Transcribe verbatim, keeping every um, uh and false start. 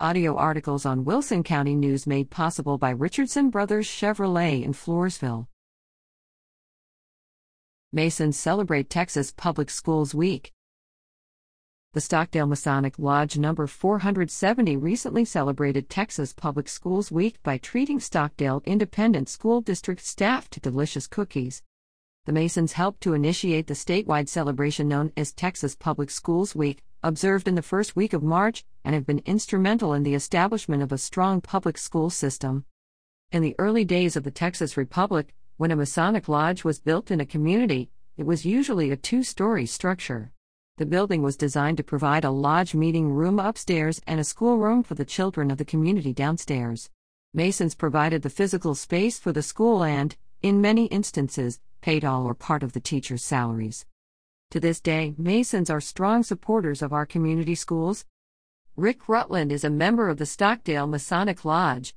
Audio articles on Wilson County News made possible by Richardson Brothers Chevrolet in Floresville. Masons celebrate Texas Public Schools Week. The Stockdale Masonic Lodge number four hundred seventy recently celebrated Texas Public Schools Week by treating Stockdale Independent School District staff to delicious cookies. The Masons helped to initiate the statewide celebration known as Texas Public Schools Week, observed in the first week of March, and have been instrumental in the establishment of a strong public school system. In the early days of the Texas Republic, when a Masonic lodge was built in a community, it was usually a two-story structure. The building was designed to provide a lodge meeting room upstairs and a schoolroom for the children of the community downstairs. Masons provided the physical space for the school and, in many instances, paid all or part of the teachers' salaries. To this day, Masons are strong supporters of our community schools. Rick Rutland is a member of the Stockdale Masonic Lodge.